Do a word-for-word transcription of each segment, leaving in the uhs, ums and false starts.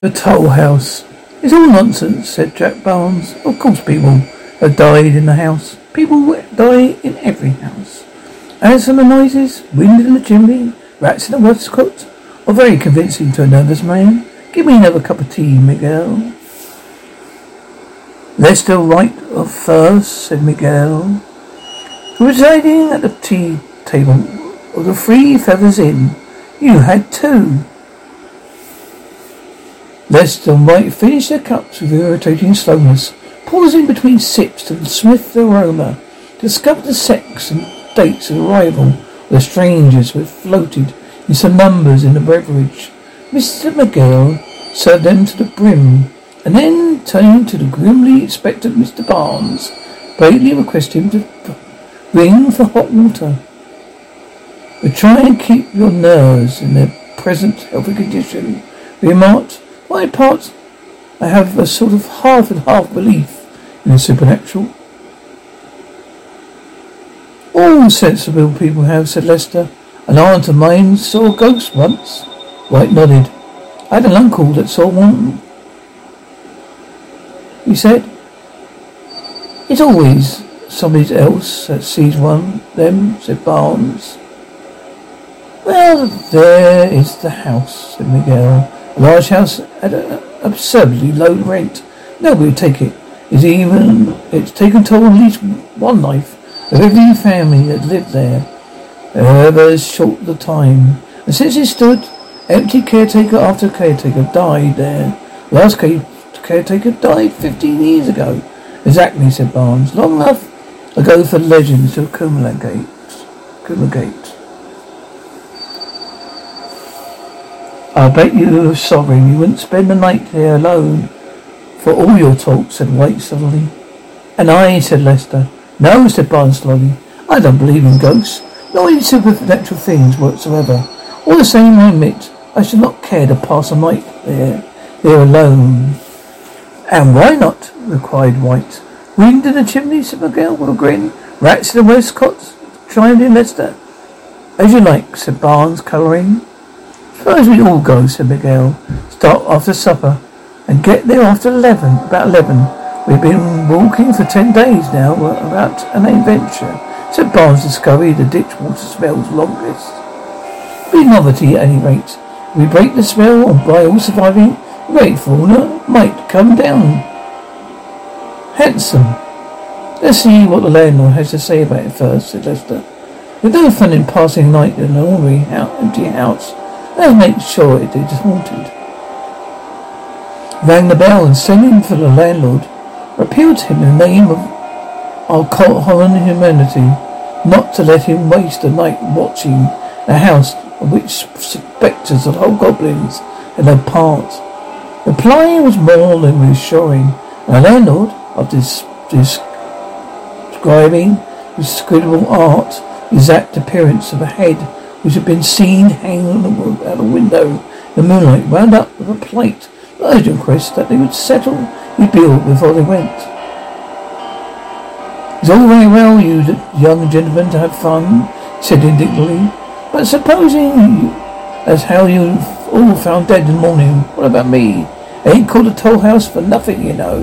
The toll house. It's all nonsense, said Jack Barnes. Of course people have died in the house. People die in every house. As for the noises, wind in the chimney, rats in the waistcoat, are very convincing to a nervous man. Give me another cup of tea, Miguel. They're still right of first, said Miguel, who was residing at the tea table of the Three Feathers Inn. You had two. Lester and White finished their cups with irritating slowness, pausing between sips to sniff the aroma, discovered the sex and dates of arrival of the strangers who had floated in some numbers in the beverage. Mister McGill served them to the brim, and then, turning to the grimly expectant Mister Barnes, politely requested him to ring for hot water. But try and keep your nerves in their present healthy condition, he remarked. For my part, I have a sort of half and half belief in the supernatural. All sensible people have, said Lester. An aunt of mine saw a ghost once. White nodded. I had an uncle that saw one, he said. It's always somebody else that sees one, them, said Barnes. Well, there is the house, said Miguel. Large house at an absurdly low rent. Nobody would take it. It's even it's taken toll at least one life of every family that lived there, however short the time. And since it stood, empty caretaker after caretaker died there. Last caretaker died fifteen years ago. Exactly, said Barnes. Long enough ago for legends to accumulate. accumulate. I bet you were sorry you wouldn't spend the night there alone for all your talk, said White suddenly. And I, said Lester. No, said Barnes slowly. I don't believe in ghosts, nor in supernatural things whatsoever. All the same, I admit, I should not care to pass a night there, there alone. And why not? Required White. Wind in the chimney, said Miguel with a grin. Rats in the waistcoats, chimed in Lester. As you like, said Barnes, colouring. Suppose we all go, said Miguel. Start after supper and get there after eleven, about eleven. We've been walking for ten days now. We're about an adventure, said Barnes, discovered the ditch water smells longest. Be novelty at any rate. We break the spell and by all surviving, great fauna might come down. Handsome. Let's see what the landlord has to say about it first, said Lester. There's no fun in passing night in an ordinary empty house. They'll make sure it is haunted. Rang the bell and sending for the landlord, appealed to him in the name of alcohol and humanity, not to let him waste the night watching a house of which spectres of hobgoblins had no part. The reply was more than reassuring, and the landlord, after describing with disagreeable art the exact appearance of a head which had been seen hanging out a window in the moonlight, wound up with a plate, urgent request that they would settle the bill before they went. It's all very well, you young gentlemen, to have fun, said indignantly, but supposing as how you've all found dead in the morning, what about me? I ain't called a toll house for nothing, you know.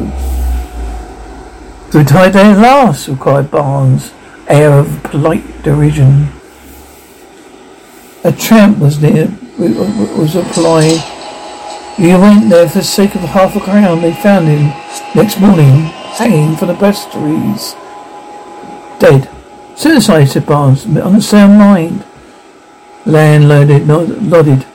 Good tie day at last, replied Barnes, air of polite derision. A tramp was near, was replying. He went there for the sake of half a crown. They found him next morning, hanging from the bastries. Dead. Suicide, said Barnes, on the sound mind. Landlord nodded.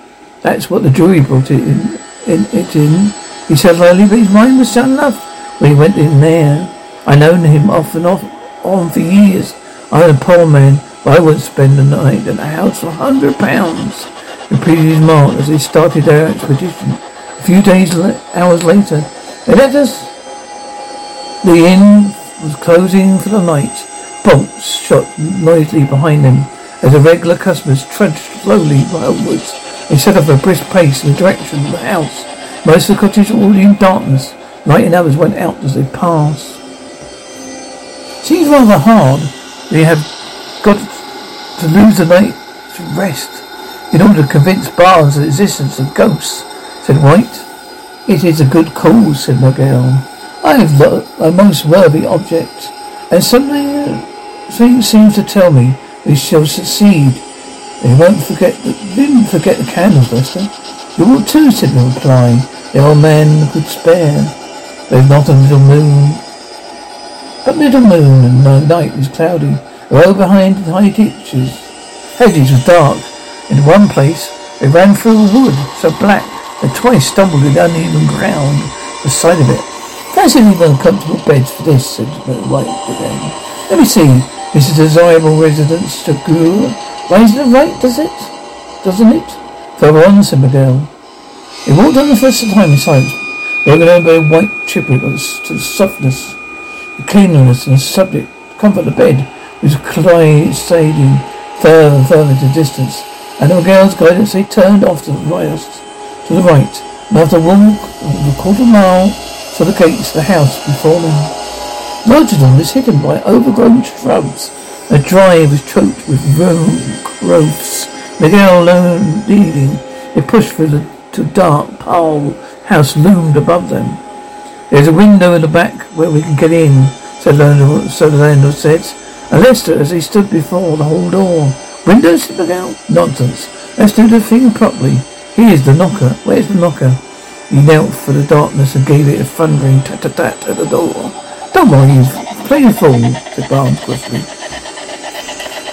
That's what the jury brought it in. in it in. He said slowly, but his mind was sound enough when he went in there. I known him off and off on for years. I'm a poor man. I wouldn't spend the night in a house for a hundred pounds, repeated his mark as they started their expedition. A few days, le- hours later, they left us. The inn was closing for the night. Bolts shot noisily behind them as the regular customers trudged slowly outwards and set off at a brisk pace in the direction of the house. Most of the cottages were already in darkness. Lighting others went out as they passed. Seems rather hard. They have got to lose the night to rest in order to convince Barnes of the existence of ghosts, said White. It is a good cause, said Miguel. I have a most worthy object, and something things seems to tell me we shall succeed. They won't forget the didn't forget the candles, Lester. You will too, said the reply. The old man could spare. There's not a little moon. But little moon and the night was cloudy. The road behind the high ditches. Hedges was dark. In one place they ran through a wood so black they twice stumbled in uneven ground beside of it. Fancy leaving uncomfortable beds for this, said the light again. Let me see. This is a desirable residence to Guru. Lies to the right, does it? Doesn't it? Further on, said Miguel. They walked on the first time in silence, broken over by a white triplet to the softness, the cleanliness and the subject, the comfort of the bed, which sliding further and further to distance, and at Miguel's guidance they turned off to the right, to the right, and after a walk of a quarter mile saw the gates of the house before them. Most of them was hidden by overgrown shrubs. A drive was choked with growths. Miguel alone leading, they pushed through the to dark pale house loomed above them. There's a window in the back where we can get in, said Lando, so the landlord said. And Lester, as he stood before the hall door. Window, said Miguel. Nonsense. Let's do the thing properly. Here's the knocker. Where's the knocker? He knelt for the darkness and gave it a thundering tat-tat-tat at the door. Don't worry, you plain fool, said Barnes quickly.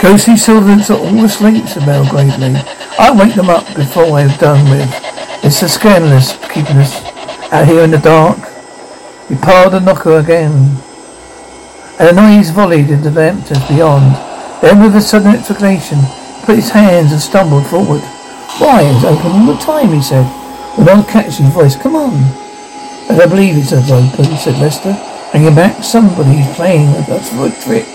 Ghostly silence are all asleep, said Mel gravely. I'll wake them up before I have done with. It's so scandalous keeping us out here in the dark. He piled the knocker again. And a noise volleyed into the emptiness beyond. Then with a sudden explanation, he put his hands and stumbled forward. Why, it's open all the time, he said, with an uncatching voice. Come on. And I believe it's open, said Lester. Hanging back, somebody's playing with us for a trick.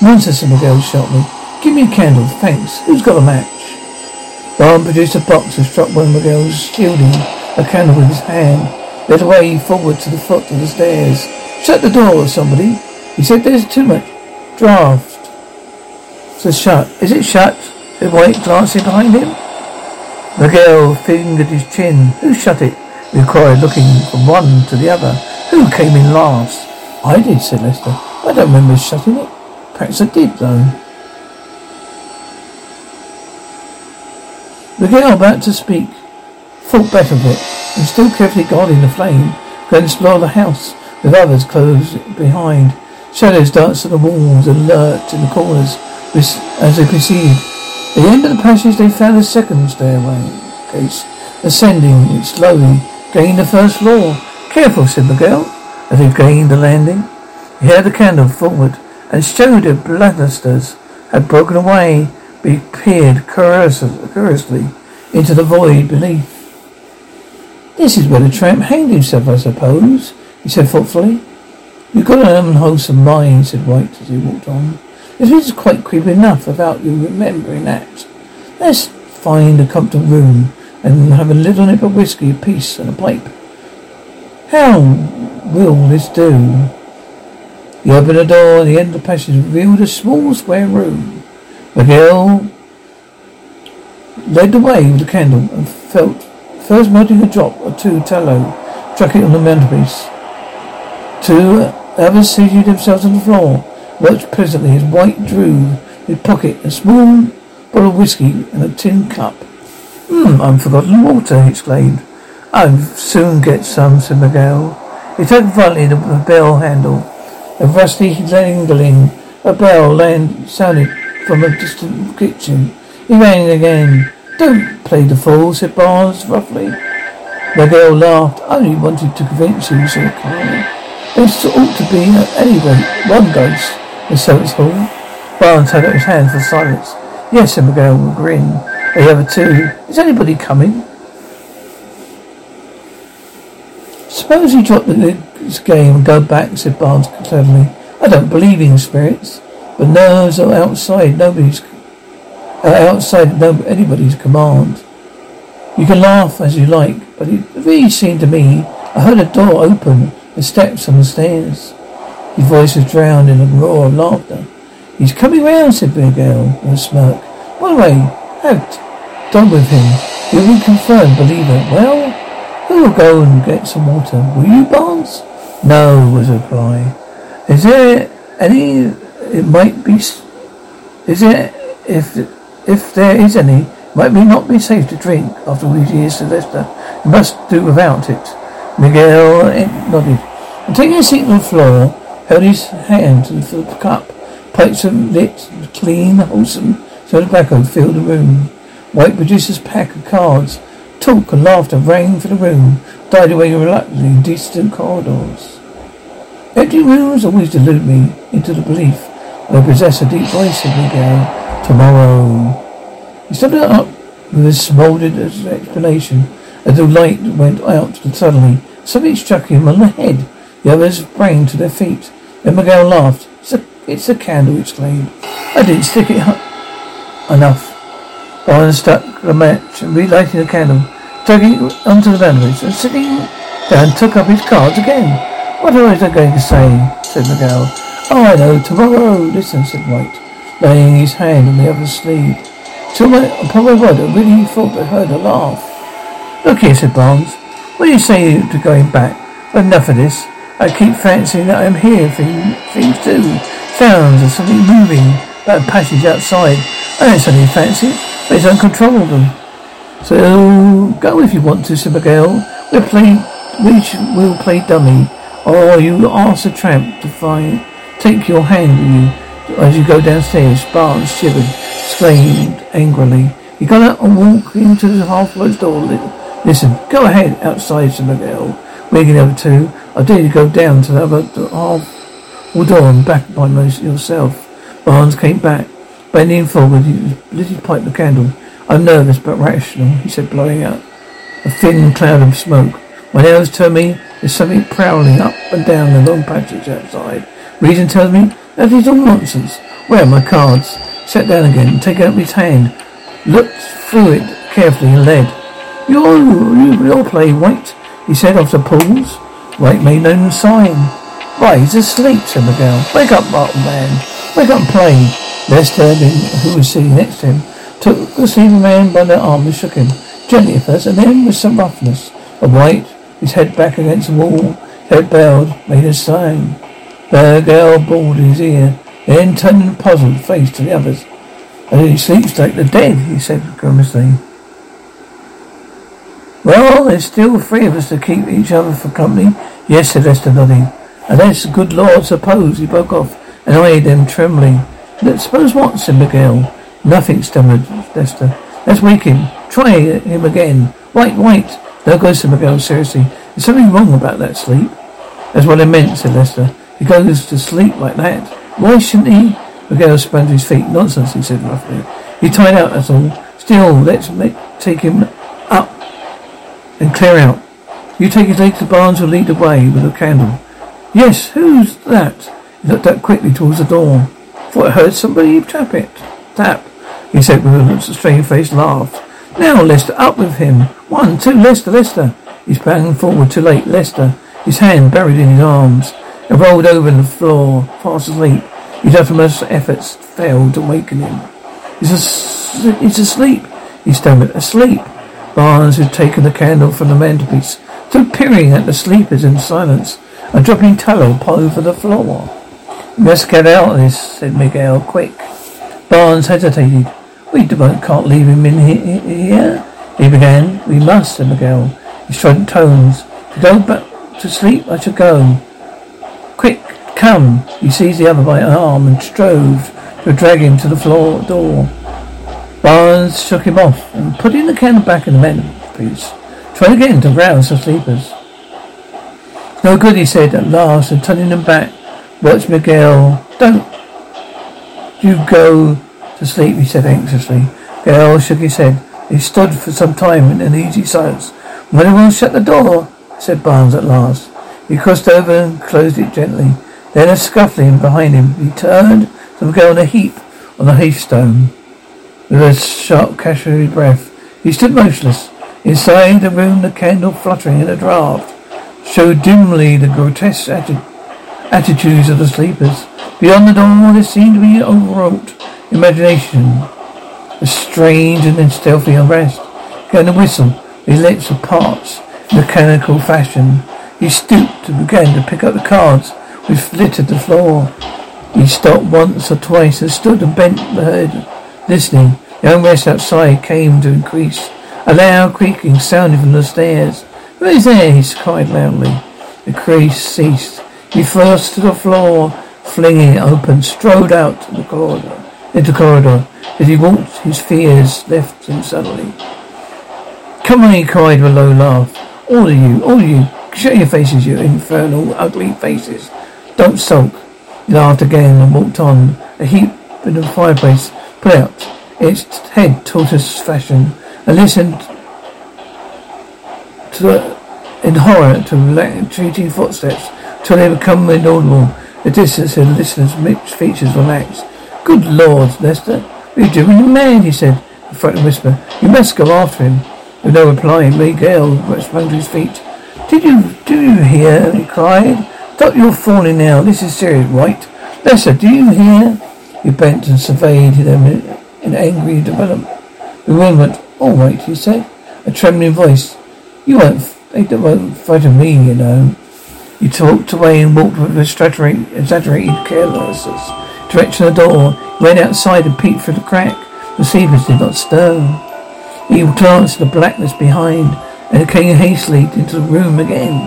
Nonsense, said Miguel sharply. Give me a candle, thanks. Who's got a match? Barn produced a box and struck one of Miguel's, shielding a candle with his hand. Led away forward to the foot of the stairs. Shut the door, somebody. He said there's too much draft. So shut. Is it shut? Said White, glancing behind him. Miguel fingered his chin. Who shut it? He inquired, looking from one to the other. Who came in last? I did, said Lester. I don't remember shutting it. Perhaps I did, though. Miguel, about to speak, thought better of it, and still carefully guarding the flame, to explore the house, with others closed behind. Shadows danced on the walls and lurked in the corners as they proceeded. At the end of the passage, they found a second stairway case, ascending it slowly, gaining the first floor. Careful, said Miguel, as they gained the landing. He held the candle forward, and showed that balusters had broken away, but he peered curiously into the void beneath. This is where the tramp hanged himself, I suppose, he said thoughtfully. You've got an unwholesome mind, said White as he walked on. This is quite creepy enough without you remembering that. Let's find a comfortable room and have a little nip of whiskey apiece and a pipe. How will this do? He opened the door and the end of the passage revealed a small square room. Miguel led the way with the candle and felt first melting a drop or two tallow, struck it on the mantelpiece. Two others seated themselves on the floor, watched pleasantly as White drew his pocket a small bottle of whiskey and a tin cup. Hmm, I've forgotten water, he exclaimed. I'll soon get some, said Miguel. He tugged violently at the bell handle. A rusty jangling, a bell land sounded from a distant kitchen. He rang again. Don't play the fool, said Barnes roughly. The girl laughed. I only wanted to convince you, said Carly. This ought to be, at any rate, one ghost, and so it's all. Barnes held out his hand for silence. Yes, said Miguel with a grin. The other two. Is anybody coming? Suppose he dropped the this game and go back, said Barnes cleverly. I don't believe in spirits, but nerves are outside nobody's uh, outside no, anybody's command. You can laugh as you like, but it really seemed to me I heard a door open and steps on the stairs. His voice was drowned in a roar of laughter. He's coming round, said Miguel with a smirk. By the way, have done with him. You'll be confirmed believer. Well, We'll go and get some water. Will you, Barnes? No, was the reply. Is there any? It might be. Is there? If if there is any, it might be not be safe to drink after all these years, Sylvester. You must do without it. Miguel nodded, and taking a seat on the floor, held his hand to the cup. Pipes of lit, clean, wholesome tobacco filled the room. White producer's pack of cards. Talk and laughter rang through the room, died away reluctantly in distant corridors. Empty rooms always delude me into the belief that I possess a deep voice of Miguel. Tomorrow. He stood up with a smouldered explanation as the light went out and suddenly something struck him on the head. The others sprang to their feet. Then Miguel laughed. It's a, it's a candle, he exclaimed. I didn't stick it up enough. I stuck the match and relighting the candle, tugging it onto the bandage and sitting down took up his cards again. What was I going to say? Said Miguel. Oh, I know, tomorrow. Listen, said White, laying his hand on the other's sleeve. Till my, upon my word, I really thought I heard a laugh. Look here, said Barnes. What do you say to going back? But enough of this. I keep fancying that I am hearing things too. Sounds of something moving about a passage outside. I don't suddenly fancy it. But it's uncontrollable. So go if you want to, said Miguel. We'll play, we will play dummy, or you ask the tramp to find, take your hand with you as you go downstairs. Barnes shivered, exclaimed angrily. He got up and walked into the half-closed door. Listen, go ahead outside, said Miguel, waking over too. I dare you go down to the other half or door and back by yourself. Barnes came back. Bending forward, he lit his pipe and candle. I'm nervous but rational, he said, blowing out a thin cloud of smoke. My nose tell me there's something prowling up and down the long passage outside. Reason tells me that is all nonsense. Where are my cards? Sat down again and taking up his hand, looked through it carefully and led. You're, you're playing White, he said after a pause. White made no sign. Why, he's asleep, said Miguel. Wake up, Martin, man. Wake up and play. Lester, who was sitting next to him, took the sleeping man by the arm and shook him, gently at first, and then with some roughness. A White, his head back against the wall, head bowed, made a sign. The girl bawled in his ear, then turned a puzzled face to the others. And he sleeps like the dead, he said grimacely. Well, there's still three of us to keep each other for company. Yes, said Lester, nodding. And that's good Lord, suppose, he broke off, and eyed them trembling. Let's suppose what, said Miguel. Nothing, stammered Lester. Let's wake him. Try him again. White, White. No go, said Miguel, seriously. There's something wrong about that sleep. That's what I meant, said Lester. He goes to sleep like that. Why shouldn't he? Miguel sprang to his feet. Nonsense, he said roughly. He tied out, that's all. Still, let's make, take him up and clear out. You take his leg to Barnes or lead the way with a candle. Yes, who's that? He looked up quickly towards the door. I heard somebody tap it. Tap, he said with a strange face, laughed. Now, Lester, up with him. One, two, Lester, Lester. He sprang forward too late. Lester, his hand buried in his arms, and rolled over on the floor, fast asleep. His uttermost efforts failed to waken him. He's, as- he's asleep, he stammered. Asleep. Barnes, who'd taken the candle from the mantelpiece, stood peering at the sleepers in silence, and dropping tallow upon over the floor. Let's get out of this, said Miguel, quick. Barnes hesitated. We can't leave him in he- he- here, he began. We must, said Miguel, in strident tones. To go back to sleep, I should go. Quick, come. He seized the other by an arm and strove to drag him to the floor door. Barnes shook him off and put in the candle back in the mantelpiece, trying again to rouse the sleepers. No good, he said at last, and turning them back. Watch Miguel. Don't you go to sleep, he said anxiously. Miguel shook his head. He stood for some time in an easy silence. When I will shut the door, said Barnes at last. He crossed over and closed it gently. Then a scuffling behind him. He turned to Miguel in a heap on the hearthstone. With a sharp catch of his breath, he stood motionless. Inside the room, the candle fluttering in a draught showed dimly the grotesque attitude. Attitudes of the sleepers. Beyond the door there seemed to be an overwrought imagination, a strange and stealthy unrest. Going to whistle, his lips apart, mechanical fashion. He stooped and began to pick up the cards which littered the floor. He stopped once or twice and stood and bent the head, listening. The unrest outside came to increase. A loud creaking sounded from the stairs. "Who is there?" he cried loudly. The crease ceased. He first to the floor, flinging it open, strode out to the corridor. Into the corridor. As he walked, his fears left him suddenly. "Come on," he cried with a low laugh. "All of you, all of you, shut your faces, you infernal, ugly faces. Don't sulk." He laughed again and walked on. A heap in the fireplace put out its head tortoise fashion and listened to the, in horror to retreating footsteps till they become inaudible. The distance and the listener's mixed features relaxed. "Good Lord, Lester, you're doing a man," he said, in a frightened whisper. "You must go after him." With no reply, Miguel sprang to his feet. Did you do you hear?" he cried. "Stop your falling now. This is serious, right? Lester, do you hear?" He bent and surveyed them in angry development. The wind went, "All right," he said, a trembling voice. "You won't, they won't frighten me, you know." He talked away and walked with exaggerated carelessness. Direction of the door, he went outside and peeped through the crack. The sleepers did not stir. He glanced at the blackness behind and came hastily into the room again.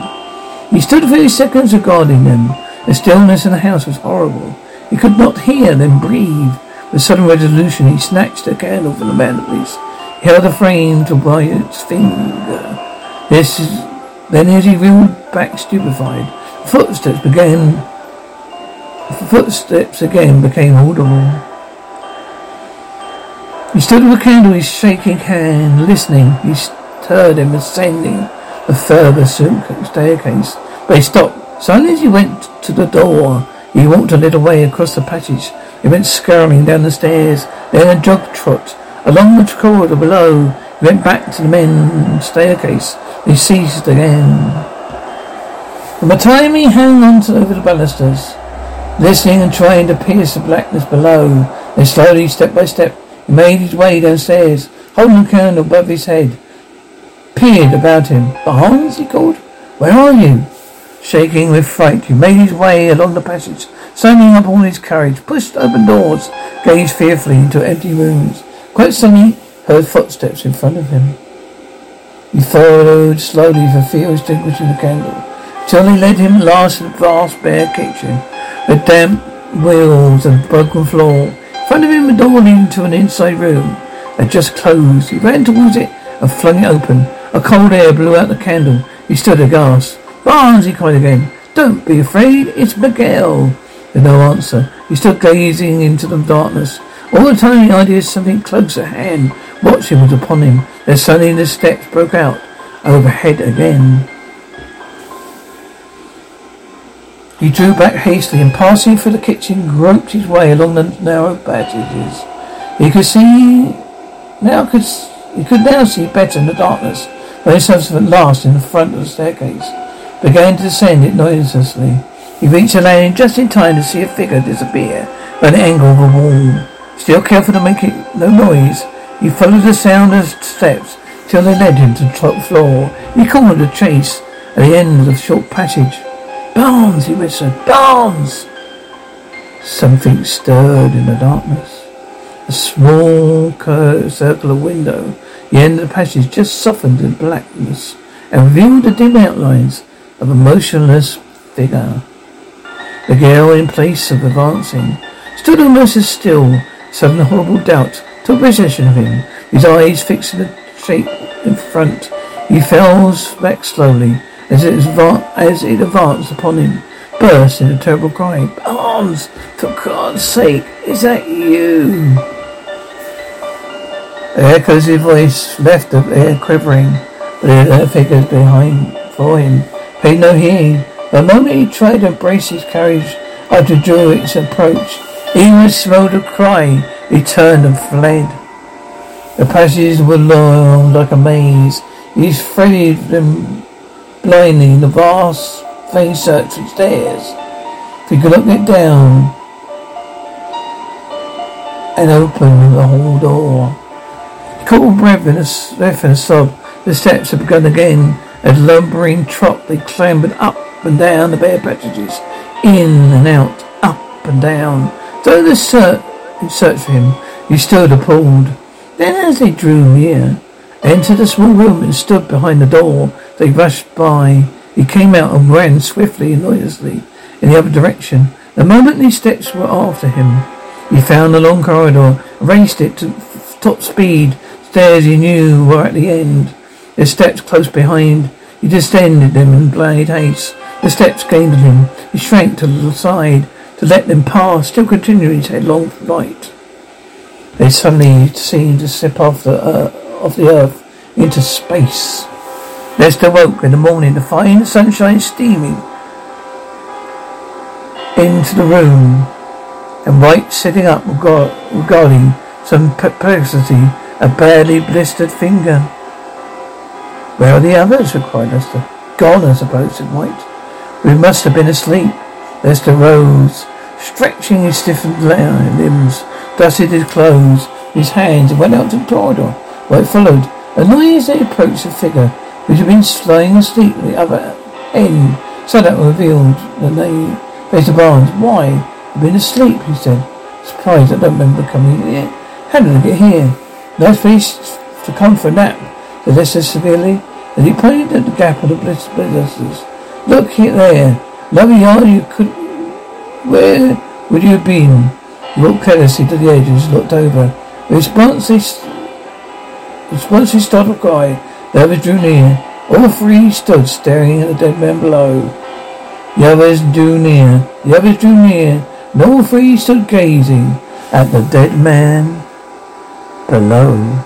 He stood for a few seconds regarding them. The stillness in the house was horrible. He could not hear them breathe. With sudden resolution, he snatched a candle from the mantelpiece. He held the frame to Wyatt's finger. This is, then as he reeled back stupefied, footsteps began, footsteps again became audible. He stood with a candle in his shaking hand, listening. He stirred him, ascending the further staircase. But he stopped. Suddenly as he went to the door, he walked a little way across the passage. He went scurrying down the stairs, then a jog trot along the corridor below. He went back to the men's staircase. He ceased again. From the time he hung on to over the balusters, listening and trying to pierce the blackness below, then slowly, step by step, he made his way downstairs, holding the candle above his head, peered about him. "Barnes," he called, "where are you?" Shaking with fright, he made his way along the passage, summoning up all his courage, pushed open doors, gazed fearfully into empty rooms. Quite suddenly, heard footsteps in front of him. He followed slowly for fear of extinguishing the candle, till they led him last to the vast bare kitchen, with damp walls and broken floor. In front of him a door leading to an inside room that just closed. He ran towards it and flung it open. A cold air blew out the candle. He stood aghast. "Barnes," he cried again, "don't be afraid, it's Miguel." With no answer, he stood gazing into the darkness. All the time the idea of something close at hand watching was upon him. Then suddenly the steps broke out overhead again. He drew back hastily and, passing through the kitchen, groped his way along the narrow passages. He could see now could he could now see better in the darkness. When he stood at last in the front of the staircase, began to descend it noiselessly. He reached the landing just in time to see a figure disappear by an angle of a wall. Still careful to make it no noise, he followed the sound of steps till they led him to the top floor. He called a chase at the end of the short passage. "Barnes," he whispered, "Barnes!" Something stirred in the darkness. A small circular window, the end of the passage, just softened in blackness and revealed the dim outlines of a motionless figure. The girl, in place of advancing, stood almost as still. Sudden horrible doubt took possession of him. His eyes fixed on the shape in front, he fell back slowly as it, advanced, as it advanced upon him, burst in a terrible cry. "Barnes, for God's sake, is that you?" The echoes of his voice left the air quivering, but the figures behind for him paid no hearing. The moment he tried to embrace his courage after Druitt's approach, he was slow to cry. He turned and fled. The passages were long like a maze. He threaded them blindly in the vast vain search of stairs. He could not get down and open the hall door. He caught a breath and a sob. The steps had begun again As lumbering trot they clambered up and down the bare passages, in and out, up and down. Though the search, search for him, he stood appalled. Then as they drew near, entered a small room and stood behind the door. They rushed by. He came out and ran swiftly and noiselessly in the other direction. The moment these steps were after him, he found the long corridor, raced it to top speed. Stairs he knew were at the end. The steps close behind. He descended them in blind haste. The steps gained on him. He shrank to the side to let them pass, still continuing his headlong flight. They suddenly seemed to slip off the earth, off the earth into space. Lester awoke in the morning to find the sunshine steaming into the room, and White sitting up regard, regarding some perplexity a badly blistered finger. Where are the others? Replied Lester. Gone, I suppose, said White. We must have been asleep. Lester rose, stretching his stiffened limbs, dusted his clothes, his hands, and went out to the corridor. White followed. Annoyed as they approached the figure, which had been lying asleep at the other end, suddenly so revealed that they faced the Barnes. Why? I've been asleep, he said. Surprised, I don't remember coming in yet. How did I get here? Nice place to come for a nap, said Lester severely, and he pointed at the gap of the blisters. Look here, there. Lovely yard, you could. Where would you have been? He walked carelessly to the edges, looked over. The response they response they startled cry. The others drew near. All three stood staring at the dead man below. The others drew near. The others drew near. And all three stood gazing at the dead man below.